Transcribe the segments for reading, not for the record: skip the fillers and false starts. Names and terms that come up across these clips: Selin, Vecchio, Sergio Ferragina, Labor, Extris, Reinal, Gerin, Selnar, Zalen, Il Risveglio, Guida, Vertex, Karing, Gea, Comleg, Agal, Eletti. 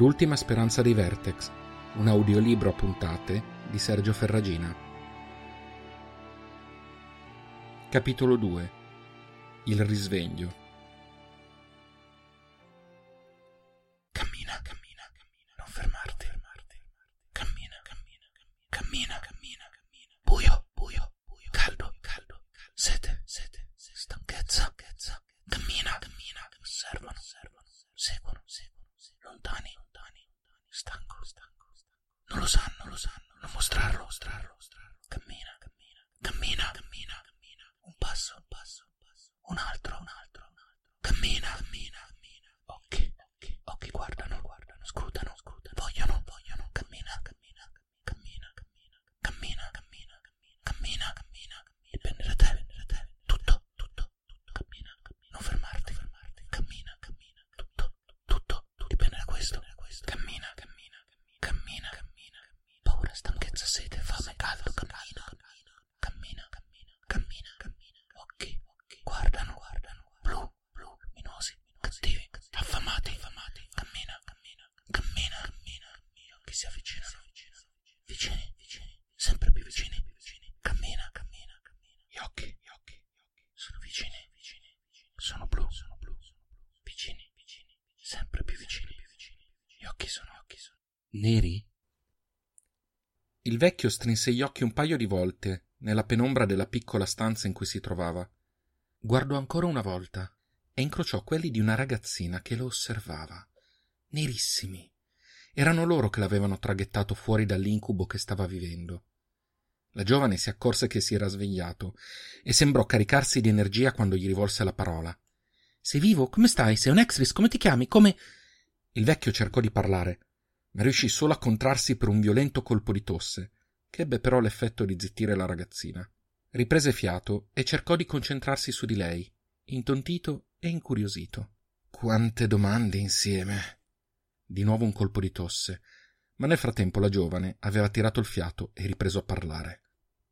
L'ultima speranza di Vertex, un audiolibro a puntate di Sergio Ferragina. Capitolo 2. Il risveglio. Cammina, non fermarti. Cammina. Buio, caldo. Sete, stanchezza. Cammina, osservano, seguono. Lontani. Stanco. Non lo sanno. Non mostrarlo. Cammina. Un passo. Un altro. Cammina. Occhi guardano. Scrutano. Vogliono. Cammina. Dipende da te. Tutto. Cammina. Non fermarti. Tutto dipende da questo. Cammina. Paura, stanchezza, sete, fame, caldo. Cammina. Occhi. Guardano. Blu. Minosi. Affamati. Cammina. Chi si avvicina? Vicini. Sempre più vicini. Cammina. Gli occhi. Sono vicini. Sono blu. Vicini. Sempre più vicini. Gli occhi sono neri? Il vecchio strinse gli occhi un paio di volte nella penombra della piccola stanza in cui si trovava. Guardò ancora una volta e incrociò quelli di una ragazzina che lo osservava. Nerissimi. Erano loro che l'avevano traghettato fuori dall'incubo che stava vivendo. La giovane si accorse che si era svegliato e sembrò caricarsi di energia quando gli rivolse la parola. Sei vivo? Come stai? Sei un extris? Come ti chiami? Come... Il vecchio cercò di parlare, ma riuscì solo a contrarsi per un violento colpo di tosse, che ebbe però l'effetto di zittire la ragazzina. Riprese fiato e cercò di concentrarsi su di lei, intontito e incuriosito. Quante domande insieme! Di nuovo un colpo di tosse, ma nel frattempo la giovane aveva tirato il fiato e ripreso a parlare.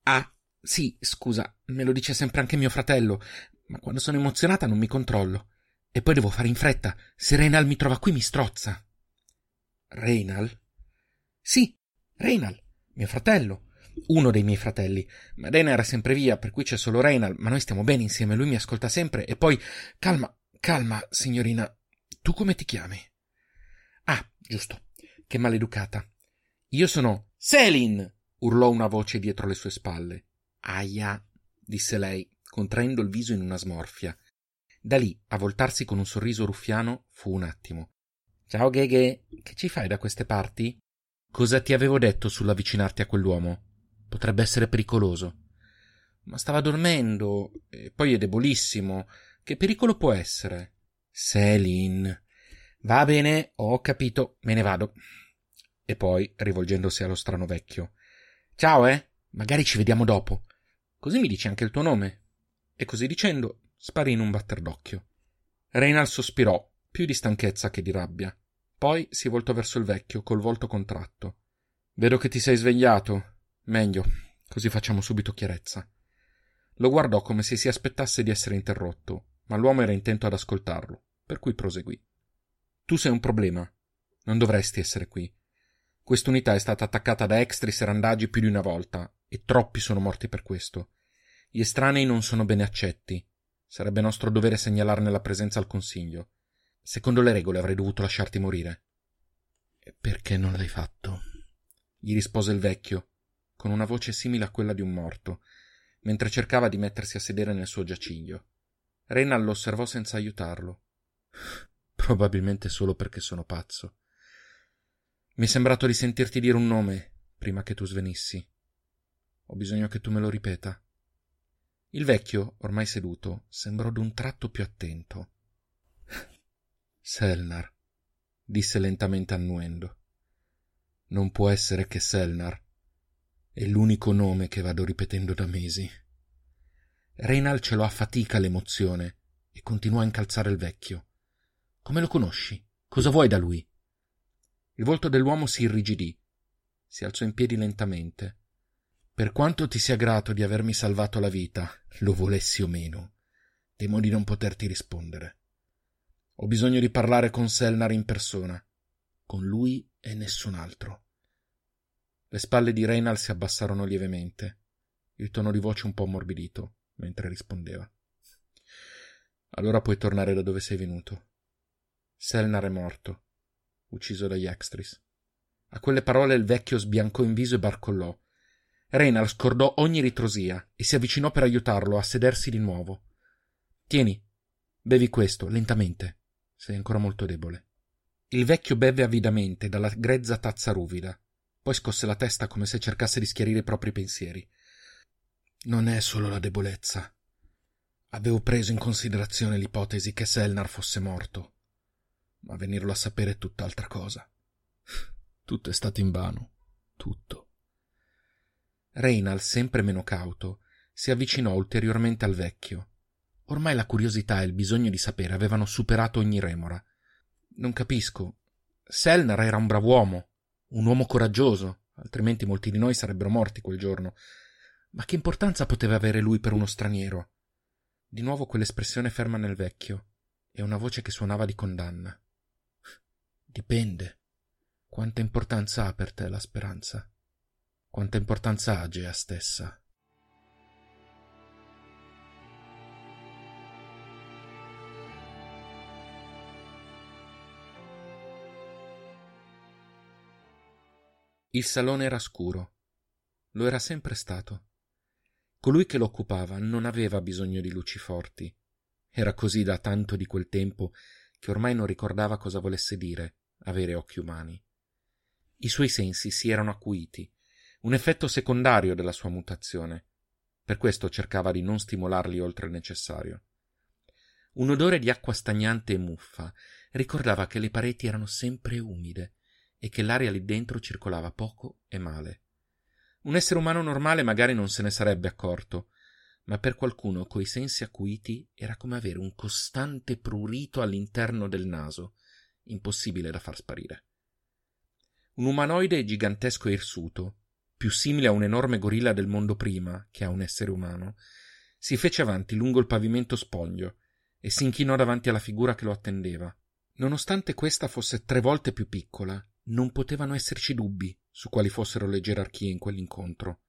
Ah, sì, scusa, me lo dice sempre anche mio fratello... Ma quando sono emozionata non mi controllo. E poi devo fare in fretta. Se Reinal mi trova qui mi strozza. Reinal? Sì, Reinal, mio fratello. Uno dei miei fratelli. Ma Dena era sempre via, per cui c'è solo Reinal. Ma noi stiamo bene insieme, lui mi ascolta sempre. E poi... Calma, signorina. Tu come ti chiami? Ah, giusto. Che maleducata. Io sono... Selin! Urlò una voce dietro le sue spalle. Aia, disse lei, contraendo il viso in una smorfia. Da lì a voltarsi con un sorriso ruffiano fu un attimo. Ciao Ghe, che ci fai da queste parti? Cosa ti avevo detto sull'avvicinarti a quell'uomo? Potrebbe essere pericoloso. Ma stava dormendo, e poi è debolissimo. Che pericolo può essere? Selin. Va bene, ho capito, me ne vado. E poi, rivolgendosi allo strano vecchio. Ciao, magari ci vediamo dopo. Così mi dici anche il tuo nome. E così dicendo sparì in un batter d'occhio. Reinal sospirò, più di stanchezza che di rabbia. Poi si voltò verso il vecchio col volto contratto. Vedo che ti sei svegliato. Meglio, così facciamo subito chiarezza. Lo guardò come se si aspettasse di essere interrotto, ma l'uomo era intento ad ascoltarlo, per cui proseguì. Tu sei un problema. Non dovresti essere qui. Quest'unità è stata attaccata da extris e randagi più di una volta, e troppi sono morti per questo. Gli estranei non sono bene accetti. Sarebbe nostro dovere segnalarne la presenza al consiglio. Secondo le regole avrei dovuto lasciarti morire. E perché non l'hai fatto? Gli rispose il vecchio, con una voce simile a quella di un morto, mentre cercava di mettersi a sedere nel suo giaciglio. Reinal lo osservò senza aiutarlo. Probabilmente solo perché sono pazzo. Mi è sembrato di sentirti dire un nome prima che tu svenissi. Ho bisogno che tu me lo ripeta. Il vecchio, ormai seduto, sembrò d'un tratto più attento. Selnar, disse lentamente annuendo. Non può essere che Selnar. È l'unico nome che vado ripetendo da mesi. Reinal celò a fatica l'emozione e continuò a incalzare il vecchio. Come lo conosci? Cosa vuoi da lui? Il volto dell'uomo si irrigidì. Si alzò in piedi lentamente. Per quanto ti sia grato di avermi salvato la vita, lo volessi o meno, temo di non poterti rispondere. Ho bisogno di parlare con Selnar in persona. con lui e nessun altro. Le spalle di Reinal si abbassarono lievemente, il tono di voce un po' ammorbidito mentre rispondeva. Allora puoi tornare da dove sei venuto. Selnar è morto, ucciso dagli Extris. A quelle parole il vecchio sbiancò in viso e barcollò. Reinal scordò ogni ritrosia e si avvicinò per aiutarlo a sedersi di nuovo. Tieni, bevi questo, lentamente. Sei ancora molto debole. Il vecchio beve avidamente dalla grezza tazza ruvida, poi scosse la testa come se cercasse di schiarire i propri pensieri. Non è solo la debolezza. Avevo preso in considerazione l'ipotesi che Selnar fosse morto, ma venirlo a sapere è tutt'altra cosa. Tutto è stato invano, tutto. Reinal, sempre meno cauto, si avvicinò ulteriormente al vecchio. Ormai la curiosità e il bisogno di sapere avevano superato ogni remora. Non capisco. Selnar era un brav'uomo, un uomo coraggioso, altrimenti molti di noi sarebbero morti quel giorno. Ma che importanza poteva avere lui per uno straniero? Di nuovo quell'espressione ferma nel vecchio e una voce che suonava di condanna. Dipende. Quanta importanza ha per te la speranza? Quanta importanza ha Gea stessa? Il salone era scuro. Lo era sempre stato. Colui che lo occupava non aveva bisogno di luci forti. Era così da tanto di quel tempo che ormai non ricordava cosa volesse dire avere occhi umani. I suoi sensi si erano acuiti, un effetto secondario della sua mutazione. Per questo cercava di non stimolarli oltre il necessario. Un odore di acqua stagnante e muffa ricordava che le pareti erano sempre umide e che l'aria lì dentro circolava poco e male. Un essere umano normale magari non se ne sarebbe accorto, ma per qualcuno coi sensi acuiti era come avere un costante prurito all'interno del naso, impossibile da far sparire. Un umanoide gigantesco e irsuto, più simile a un enorme gorilla del mondo prima che a un essere umano, si fece avanti lungo il pavimento spoglio e si inchinò davanti alla figura che lo attendeva. Nonostante questa fosse 3 volte più piccola, non potevano esserci dubbi su quali fossero le gerarchie in quell'incontro.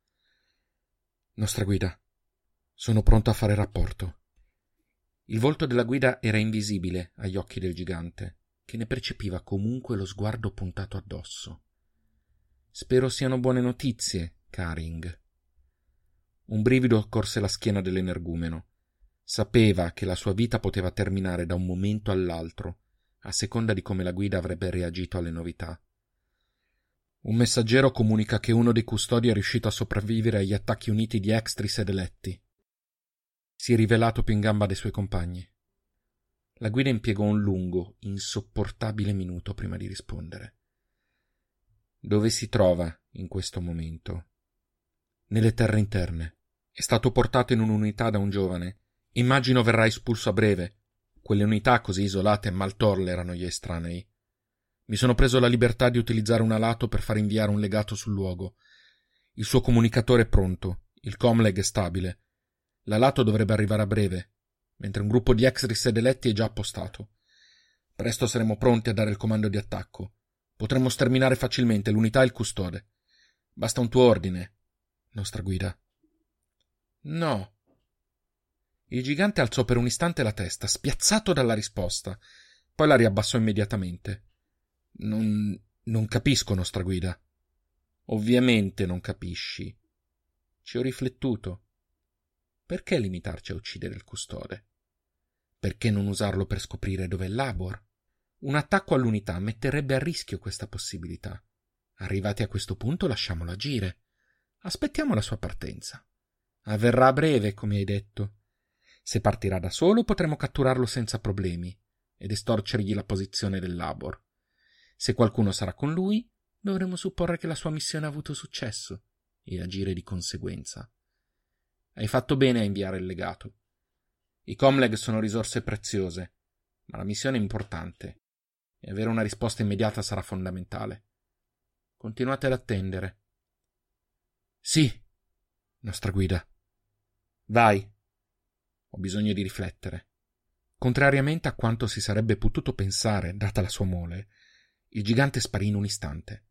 Nostra guida, sono pronto a fare rapporto. Il volto della guida era invisibile agli occhi del gigante, che ne percepiva comunque lo sguardo puntato addosso. Spero siano buone notizie, Karing. Un brivido accorse la schiena dell'energumeno. Sapeva che la sua vita poteva terminare da un momento all'altro, a seconda di come la guida avrebbe reagito alle novità. Un messaggero comunica che uno dei custodi è riuscito a sopravvivere agli attacchi uniti di Extris ed Eletti. Si è rivelato più in gamba dei suoi compagni. La guida impiegò un lungo, insopportabile minuto prima di rispondere. Dove si trova in questo momento? Nelle terre interne. È stato portato in un'unità da un giovane. Immagino verrà espulso a breve. Quelle unità così isolate e mal tollerano gli estranei. Mi sono preso la libertà di utilizzare un alato per far inviare un legato sul luogo. Il suo comunicatore è pronto. Il comleg è stabile. L'alato dovrebbe arrivare a breve, mentre un gruppo di Extris ed Eletti è già appostato. Presto saremo pronti a dare il comando di attacco. Potremmo sterminare facilmente l'unità e il custode. Basta un tuo ordine, nostra guida. No. Il gigante alzò per un istante la testa, spiazzato dalla risposta. Poi la riabbassò immediatamente. Non capisco, nostra guida. Ovviamente non capisci. Ci ho riflettuto. Perché limitarci a uccidere il custode? Perché non usarlo per scoprire dov'è Labor? Un attacco all'unità metterebbe a rischio questa possibilità. Arrivati a questo punto lasciamolo agire. Aspettiamo la sua partenza. Avverrà a breve, come hai detto. Se partirà da solo potremo catturarlo senza problemi ed estorcergli la posizione del Labor. Se qualcuno sarà con lui, dovremo supporre che la sua missione ha avuto successo e agire di conseguenza. Hai fatto bene a inviare il legato. I Comleg sono risorse preziose, ma la missione è importante. E avere una risposta immediata sarà fondamentale. Continuate ad attendere. Sì, nostra guida. Vai. Ho bisogno di riflettere. Contrariamente a quanto si sarebbe potuto pensare, data la sua mole, Il gigante sparì in un istante.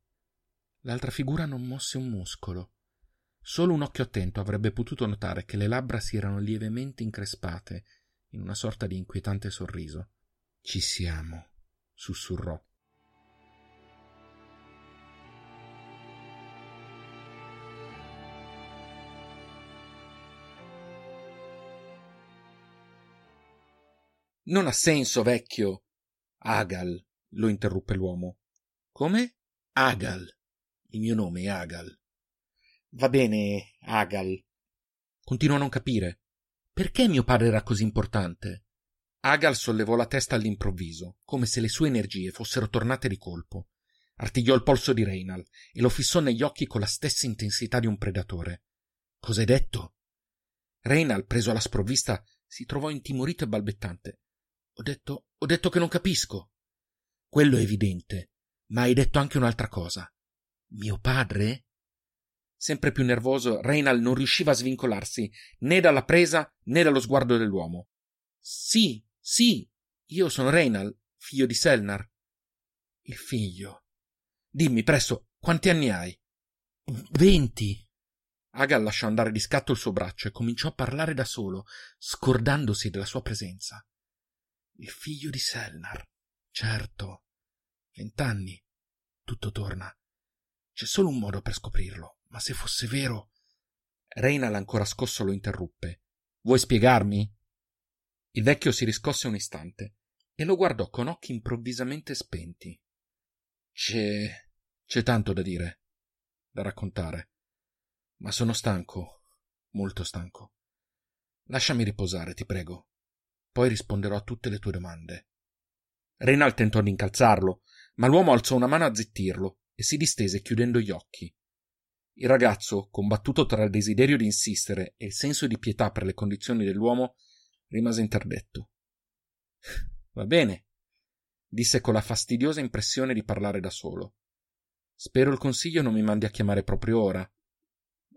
L'altra figura non mosse un muscolo. Solo un occhio attento avrebbe potuto notare che le labbra si erano lievemente increspate in una sorta di inquietante sorriso. «Ci siamo», sussurrò. «Non ha senso, vecchio!» «Agal», lo interruppe l'uomo. «Come?» «Agal. Il mio nome è Agal». «Va bene, Agal». Continuò a non capire. «Perché mio padre era così importante?» Agal sollevò la testa all'improvviso, come se le sue energie fossero tornate di colpo. Artigliò il polso di Reinal e lo fissò negli occhi con la stessa intensità di un predatore. «Cos'hai detto?» Reinal, preso alla sprovvista, si trovò intimorito e balbettante. Ho detto che non capisco. Quello è evidente, ma hai detto anche un'altra cosa. Mio padre? Sempre più nervoso, Reinal non riusciva a svincolarsi né dalla presa né dallo sguardo dell'uomo. Sì, io sono Reinal, figlio di Selnar. Il figlio. Dimmi, presto, quanti anni hai? 20. Agal lasciò andare di scatto il suo braccio e cominciò a parlare da solo, scordandosi della sua presenza. Il figlio di Selnar. Certo. 20 anni. Tutto torna. C'è solo un modo per scoprirlo, ma se fosse vero... Reinal, ancora scosso, lo interruppe. «Vuoi spiegarmi?» Il vecchio si riscosse un istante e lo guardò con occhi improvvisamente spenti. C'è tanto da dire, da raccontare. Ma sono stanco, molto stanco. Lasciami riposare, ti prego. Poi risponderò a tutte le tue domande. Reinal tentò di incalzarlo, ma l'uomo alzò una mano a zittirlo e si distese chiudendo gli occhi. Il ragazzo, combattuto tra il desiderio di insistere e il senso di pietà per le condizioni dell'uomo, rimase interdetto. «Va bene», disse con la fastidiosa impressione di parlare da solo. «Spero il consiglio non mi mandi a chiamare proprio ora.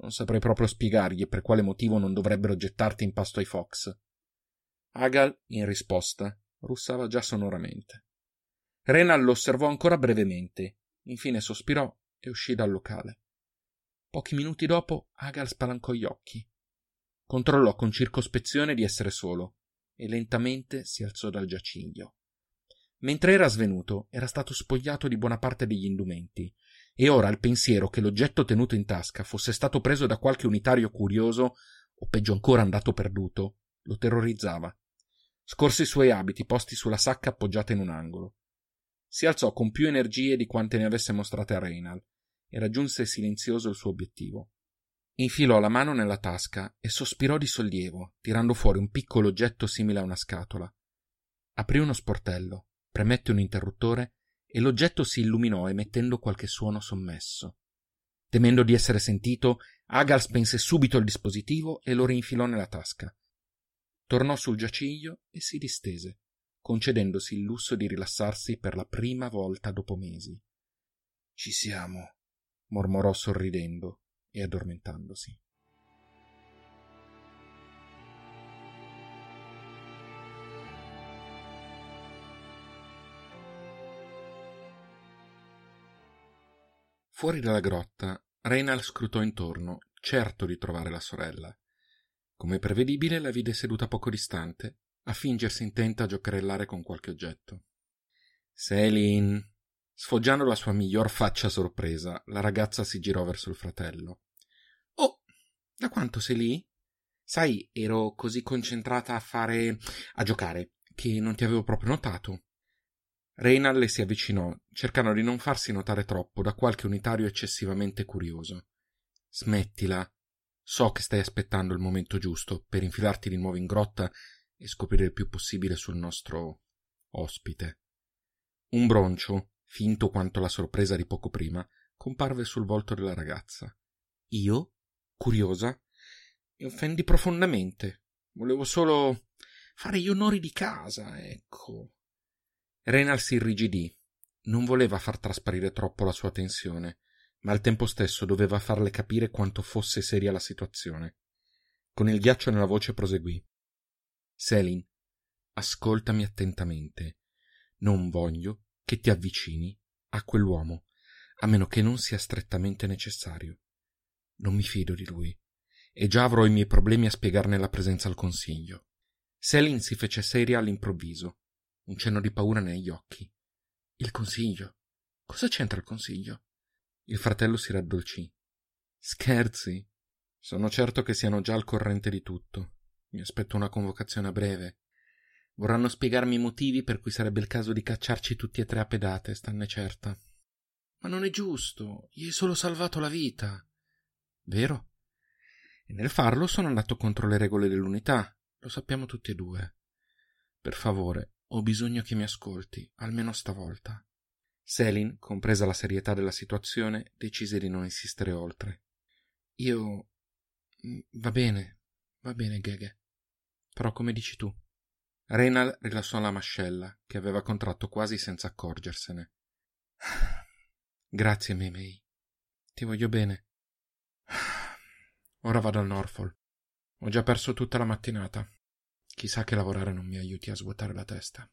Non saprei proprio spiegargli per quale motivo non dovrebbero gettarti in pasto ai Fox». Agal, in risposta, russava già sonoramente. Reinal lo osservò ancora brevemente, infine sospirò e uscì dal locale. Pochi minuti dopo Agal spalancò gli occhi. Controllò con circospezione di essere solo e lentamente si alzò dal giaciglio. Mentre era svenuto, era stato spogliato di buona parte degli indumenti, e ora il pensiero che l'oggetto tenuto in tasca fosse stato preso da qualche unitario curioso, o peggio ancora andato perduto, lo terrorizzava. Scorse i suoi abiti posti sulla sacca appoggiata in un angolo. Si alzò con più energie di quante ne avesse mostrate a Reinal e raggiunse silenzioso il suo obiettivo. Infilò la mano nella tasca e sospirò di sollievo, tirando fuori un piccolo oggetto simile a una scatola. Aprì uno sportello, premette un interruttore e l'oggetto si illuminò emettendo qualche suono sommesso. Temendo di essere sentito, Agal spense subito il dispositivo e lo rinfilò nella tasca. Tornò sul giaciglio e si distese, concedendosi il lusso di rilassarsi per la prima volta dopo mesi. «Ci siamo», mormorò sorridendo e addormentandosi. Fuori dalla grotta, Reinal scrutò intorno, certo di trovare la sorella. Come prevedibile, la vide seduta poco distante, a fingersi intenta a giocherellare con qualche oggetto. «Selin!» Sfoggiando la sua miglior faccia sorpresa, la ragazza si girò verso il fratello. «Oh, da quanto sei lì?» «Sai, ero così concentrata a giocare, che non ti avevo proprio notato». Reinal le si avvicinò, cercando di non farsi notare troppo da qualche unitario eccessivamente curioso. «Smettila. So che stai aspettando il momento giusto per infilarti di nuovo in grotta e scoprire il più possibile sul nostro ospite». Un broncio, finto quanto la sorpresa di poco prima, comparve sul volto della ragazza. «Io? Curiosa? Mi offendi profondamente. Volevo solo fare gli onori di casa, ecco». Reinal si irrigidì. Non voleva far trasparire troppo la sua tensione, ma al tempo stesso doveva farle capire quanto fosse seria la situazione. Con il ghiaccio nella voce proseguì. «Selin, ascoltami attentamente. Non voglio che ti avvicini a quell'uomo, a meno che non sia strettamente necessario. Non mi fido di lui, e già avrò i miei problemi a spiegarne la presenza al consiglio. Selin si fece seria all'improvviso, un cenno di paura negli occhi. Il consiglio? Cosa c'entra il consiglio? Il fratello si raddolcì. Scherzi? Sono certo che siano già al corrente di tutto. Mi aspetto una convocazione a breve. Vorranno spiegarmi i motivi per cui sarebbe il caso di cacciarci tutti e tre a pedate, stanne certa. Ma non è giusto, gli hai solo salvato la vita. Vero? E nel farlo sono andato contro le regole dell'unità, lo sappiamo tutti e due. Per favore, ho bisogno che mi ascolti, almeno stavolta. Selin, compresa la serietà della situazione, decise di non insistere oltre. Io... Va bene, Gege. Però come dici tu? Reinal rilassò la mascella, che aveva contratto quasi senza accorgersene. Grazie, Mei. Ti voglio bene. Ora vado al Norfolk. Ho già perso tutta la mattinata. Chissà che lavorare non mi aiuti a svuotare la testa.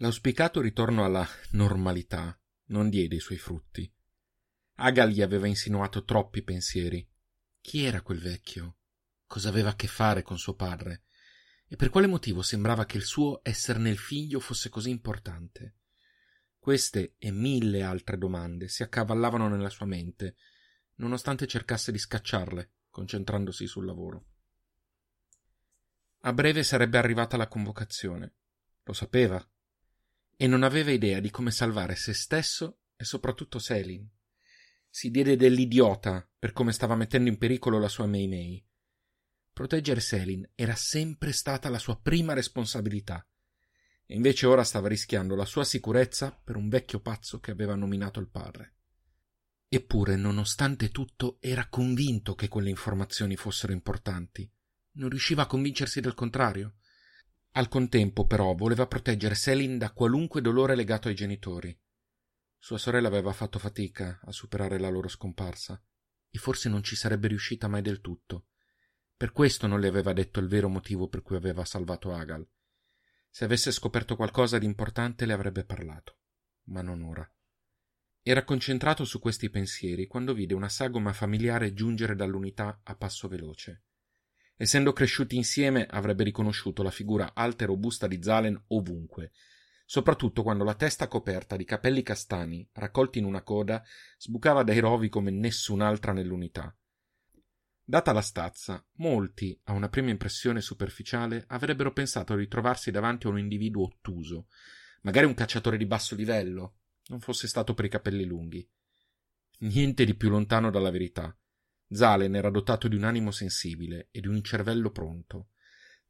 L'auspicato ritorno alla normalità non diede i suoi frutti. Aga gli aveva insinuato troppi pensieri. Chi era quel vecchio? Cosa aveva a che fare con suo padre? E per quale motivo sembrava che il suo esserne il figlio fosse così importante? Queste e mille altre domande si accavallavano nella sua mente, nonostante cercasse di scacciarle, concentrandosi sul lavoro. A breve sarebbe arrivata la convocazione. Lo sapeva. E non aveva idea di come salvare se stesso e soprattutto Selin. Si diede dell'idiota per come stava mettendo in pericolo la sua Mei. Proteggere Selin era sempre stata la sua prima responsabilità, e invece ora stava rischiando la sua sicurezza per un vecchio pazzo che aveva nominato il padre. Eppure, nonostante tutto, era convinto che quelle informazioni fossero importanti. Non riusciva a convincersi del contrario. Al contempo, però, voleva proteggere Selin da qualunque dolore legato ai genitori. Sua sorella aveva fatto fatica a superare la loro scomparsa, e forse non ci sarebbe riuscita mai del tutto. Per questo non le aveva detto il vero motivo per cui aveva salvato Agal. Se avesse scoperto qualcosa di importante le avrebbe parlato, ma non ora. Era concentrato su questi pensieri quando vide una sagoma familiare giungere dall'unità a passo veloce. Essendo cresciuti insieme avrebbe riconosciuto la figura alta e robusta di Zalen ovunque, soprattutto quando la testa coperta di capelli castani, raccolti in una coda, sbucava dai rovi come nessun'altra nell'unità. Data la stazza, molti, a una prima impressione superficiale, avrebbero pensato di trovarsi davanti a un individuo ottuso, magari un cacciatore di basso livello, non fosse stato per i capelli lunghi. Niente di più lontano dalla verità. Zalen era dotato di un animo sensibile e di un cervello pronto,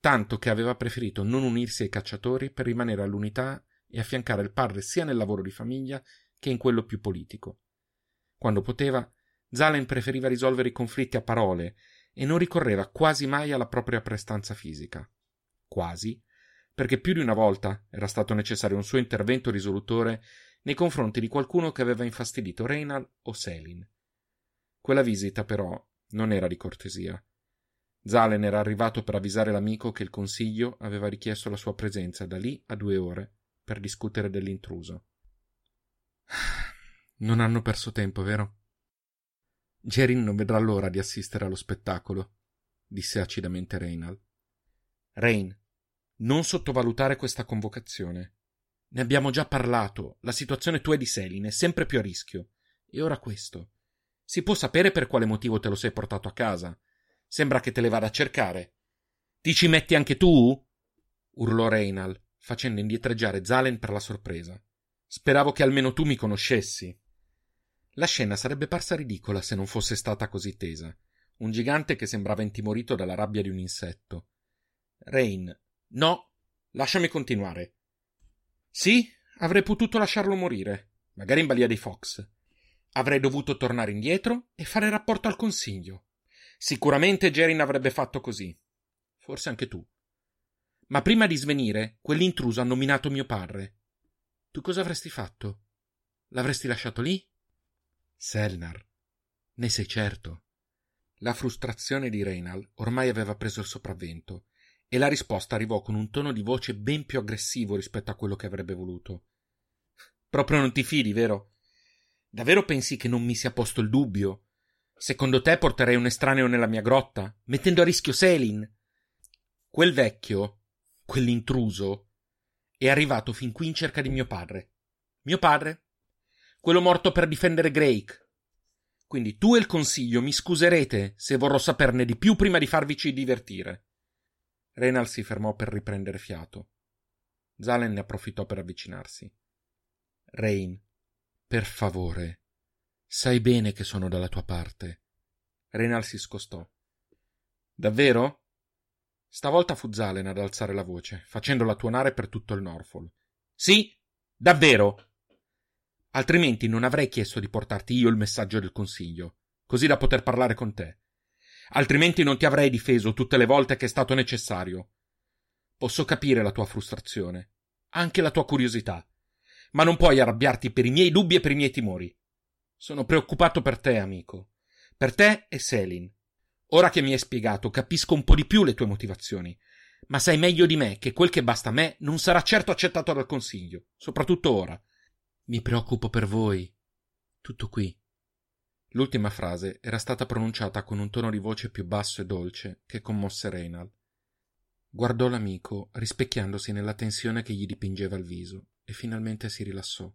tanto che aveva preferito non unirsi ai cacciatori per rimanere all'unità e affiancare il padre sia nel lavoro di famiglia che in quello più politico. Quando poteva, Zalen preferiva risolvere i conflitti a parole e non ricorreva quasi mai alla propria prestanza fisica. Quasi, perché più di una volta era stato necessario un suo intervento risolutore nei confronti di qualcuno che aveva infastidito Reinal o Selin. Quella visita, però, non era di cortesia. Zalen era arrivato per avvisare l'amico che il consiglio aveva richiesto la sua presenza da lì a 2 ore per discutere dell'intruso. Non hanno perso tempo, vero? Gerin non vedrà l'ora di assistere allo spettacolo, disse acidamente Reinal. Rein, non sottovalutare questa convocazione. Ne abbiamo già parlato, la situazione tua e di Selin è sempre più a rischio. E ora questo. Si può sapere per quale motivo te lo sei portato a casa? Sembra che te le vada a cercare. Ti ci metti anche tu? Urlò Reinal, facendo indietreggiare Zalen per la sorpresa. Speravo che almeno tu mi conoscessi. La scena sarebbe parsa ridicola se non fosse stata così tesa. Un gigante che sembrava intimorito dalla rabbia di un insetto. Rein, no, lasciami continuare. Sì, avrei potuto lasciarlo morire, magari in balia dei Fox. Avrei dovuto tornare indietro e fare rapporto al consiglio. Sicuramente Gerin avrebbe fatto così. Forse anche tu. Ma prima di svenire, quell'intruso ha nominato mio padre. Tu cosa avresti fatto? L'avresti lasciato lì? Selnar, ne sei certo? La frustrazione di Reinal ormai aveva preso il sopravvento e la risposta arrivò con un tono di voce ben più aggressivo rispetto a quello che avrebbe voluto. Proprio non ti fidi, vero? Davvero pensi che non mi sia posto il dubbio? Secondo te porterei un estraneo nella mia grotta, mettendo a rischio Selin? Quel vecchio, quell'intruso, è arrivato fin qui in cerca di mio padre. Mio padre? Quello morto per difendere Drake. Quindi tu e il consiglio mi scuserete se vorrò saperne di più prima di farvici divertire. Reinal si fermò per riprendere fiato. Zalen ne approfittò per avvicinarsi. Rein, per favore, sai bene che sono dalla tua parte. Reinal si scostò. Davvero? Stavolta fu Zalen ad alzare la voce, facendola tuonare per tutto il Norfolk. Sì, davvero! Altrimenti non avrei chiesto di portarti io il messaggio del consiglio, così da poter parlare con te. Altrimenti non ti avrei difeso tutte le volte che è stato necessario. Posso capire la tua frustrazione, anche la tua curiosità, ma non puoi arrabbiarti per i miei dubbi e per i miei timori. Sono preoccupato per te, amico. Per te e Selin. Ora che mi hai spiegato, capisco un po' di più le tue motivazioni, ma sai meglio di me che quel che basta a me non sarà certo accettato dal consiglio, soprattutto ora. Mi preoccupo per voi. Tutto qui. L'ultima frase era stata pronunciata con un tono di voce più basso e dolce che commosse Reinal. Guardò l'amico, rispecchiandosi nella tensione che gli dipingeva il viso, e finalmente si rilassò.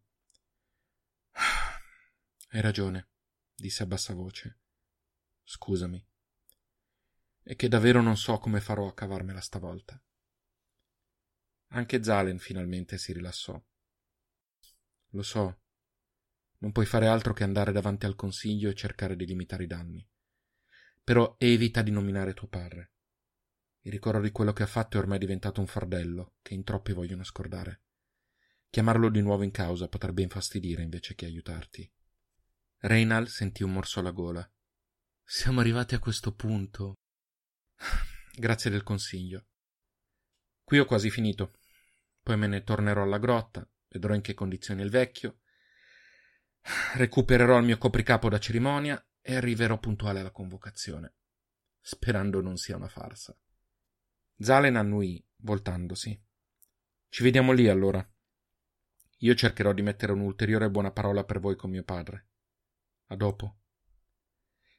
Hai ragione, disse a bassa voce. Scusami. E che davvero non so come farò a cavarmela stavolta. Anche Zalen finalmente si rilassò. Lo so, non puoi fare altro che andare davanti al consiglio e cercare di limitare i danni. Però evita di nominare tuo padre. Il ricordo di quello che ha fatto è ormai diventato un fardello che in troppi vogliono scordare. Chiamarlo di nuovo in causa potrebbe infastidire invece che aiutarti. Reinal sentì un morso alla gola. Siamo arrivati a questo punto. Grazie del consiglio. Qui ho quasi finito. Poi me ne tornerò alla grotta. Vedrò in che condizioni è il vecchio, recupererò il mio copricapo da cerimonia e arriverò puntuale alla convocazione, sperando non sia una farsa. Zalen annuì, voltandosi. Ci vediamo lì, allora. Io cercherò di mettere un'ulteriore buona parola per voi con mio padre. A dopo.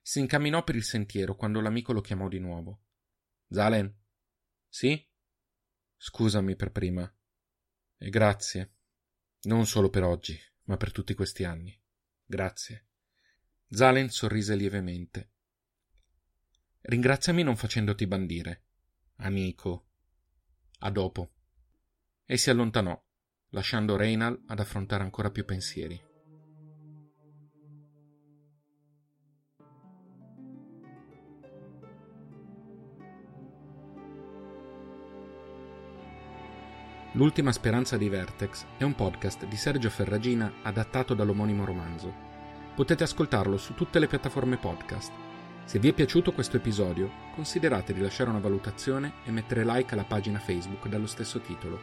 Si incamminò per il sentiero quando l'amico lo chiamò di nuovo. Zalen? Sì? Scusami per prima. E grazie. Non solo per oggi, ma per tutti questi anni. Grazie. Zalen sorrise lievemente. Ringraziami non facendoti bandire, amico. A dopo. E si allontanò, lasciando Reinal ad affrontare ancora più pensieri. L'ultima speranza di Vertex è un podcast di Sergio Ferragina adattato dall'omonimo romanzo. Potete ascoltarlo su tutte le piattaforme podcast. Se vi è piaciuto questo episodio, considerate di lasciare una valutazione e mettere like alla pagina Facebook dallo stesso titolo.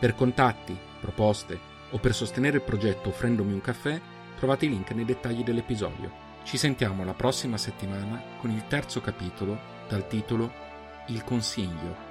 Per contatti, proposte o per sostenere il progetto offrendomi un caffè, trovate i link nei dettagli dell'episodio. Ci sentiamo la prossima settimana con il terzo capitolo dal titolo Il Consiglio.